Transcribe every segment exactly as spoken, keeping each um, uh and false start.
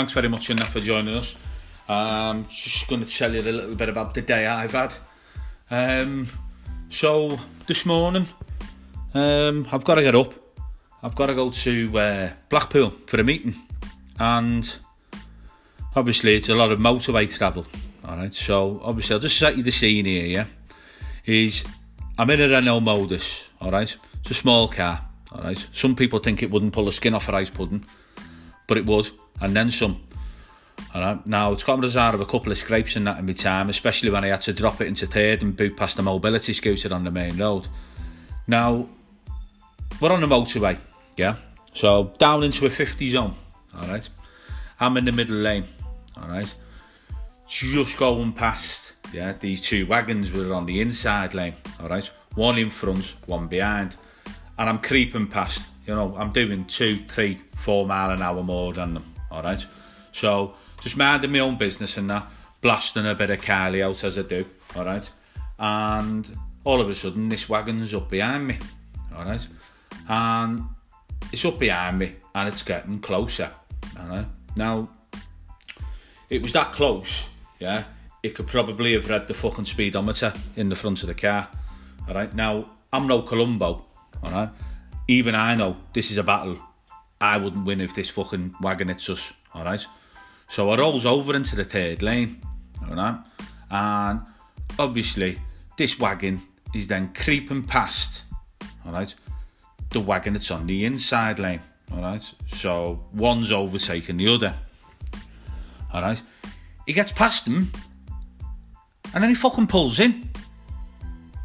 thanks very much, Inna, for joining us. I'm um, just going to tell you a little bit about the day I've had. Um, so, this morning, um, I've got to get up. I've got to go to uh, Blackpool for a meeting. And obviously, it's a lot of motorway travel. All right, so obviously, I'll just set you the scene here, yeah? Is I'm in a Renault Modus, all right? It's a small car, all right? Some people think it wouldn't pull the skin off a rice pudding, but it would, and then some. All right. Now, it's got me bizarre of a couple of scrapes and that in my time, especially when I had to drop it into third and boot past a mobility scooter on the main road. Now, we're on the motorway, yeah? So, down into a fifty zone, all right? I'm in the middle lane, all right? Just going past, yeah, these two wagons were on the inside lane, all right? One in front, one behind. And I'm creeping past, you know, I'm doing two, three, four mile an hour more than them, all right? So, just minding my own business and that, blasting a bit of Kylie out as I do, all right? And all of a sudden, this wagon's up behind me, all right? And it's up behind me, and it's getting closer, all right? Now, it was that close, yeah? It could probably have read the fucking speedometer in the front of the car, all right? Now, I'm no Columbo, all right? Even I know this is a battle I wouldn't win if this fucking wagon hits us, all right? So I rolls over into the third lane, all right? And obviously, this wagon is then creeping past, all right? The wagon that's on the inside lane, all right? So one's overtaking the other, all right? He gets past him, and then he fucking pulls in,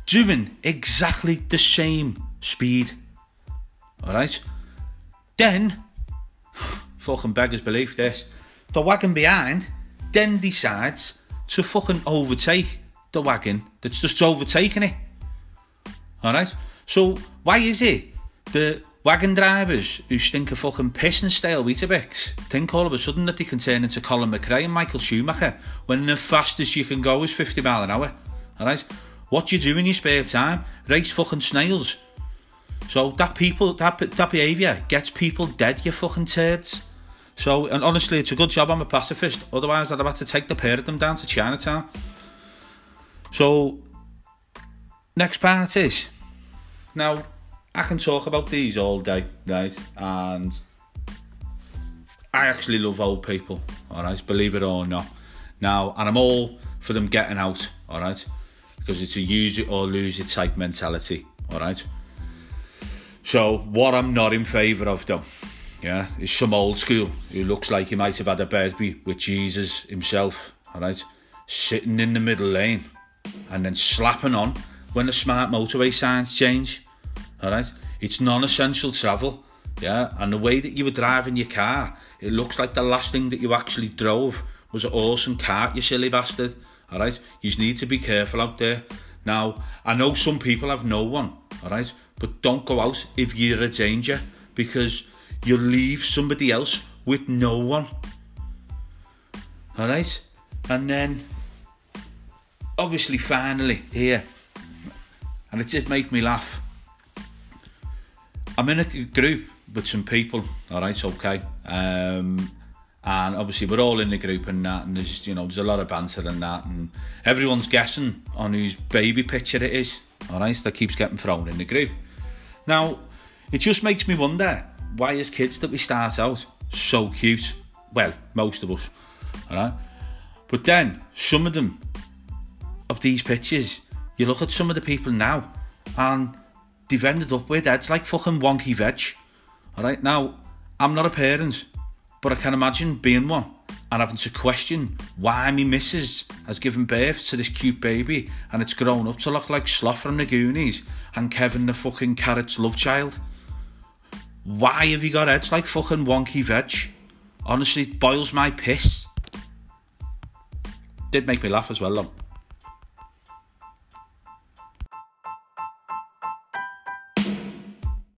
doing exactly the same speed, all right? Then, fucking beggars belief this, the wagon behind then decides to fucking overtake the wagon that's just overtaken it. Alright? So, why is it the wagon drivers who stink of fucking piss and stale Weetabix think all of a sudden that they can turn into Colin McRae and Michael Schumacher when the fastest you can go is fifty mile an hour? Alright? What do you do in your spare time? Race fucking snails. So, that people, that, that behaviour gets people dead, you fucking turds. So, and honestly, it's a good job I'm a pacifist. Otherwise, I'd have had to take the pair of them down to Chinatown. So, next part is... Now, I can talk about these all day, right? And I actually love old people, all right? Believe it or not. Now, and I'm all for them getting out, all right? Because it's a use-it-or-lose-it type mentality, all right? So, what I'm not in favour of, though... Yeah, it's some old school who looks like he might have had a baby with Jesus himself, all right? Sitting in the middle lane and then slapping on when the smart motorway signs change, all right? It's non-essential travel, yeah? And the way that you were driving your car, it looks like the last thing that you actually drove was an awesome cart, you silly bastard, all right? You just need to be careful out there. Now, I know some people have no one, all right? But don't go out if you're a danger because... you leave somebody else with no one. All right? And then, obviously, finally, here, and it did make me laugh. I'm in a group with some people, all right, okay. Um, and obviously, we're all in the group and that, and there's, you know, there's a lot of banter and that, and everyone's guessing on whose baby picture it is, all right, that keeps getting thrown in the group. Now, it just makes me wonder... why as kids that we start out so cute? Well, most of us, all right? But then, some of them, of these pictures, you look at some of the people now, and they've ended up with heads like fucking wonky veg, all right? Now, I'm not a parent, but I can imagine being one, and having to question why me missus has given birth to this cute baby, and it's grown up to look like Sloth from the Goonies, and Kevin the fucking carrot's love child. Why have you got heads like fucking wonky veg? Honestly, it boils my piss. Did make me laugh as well, though.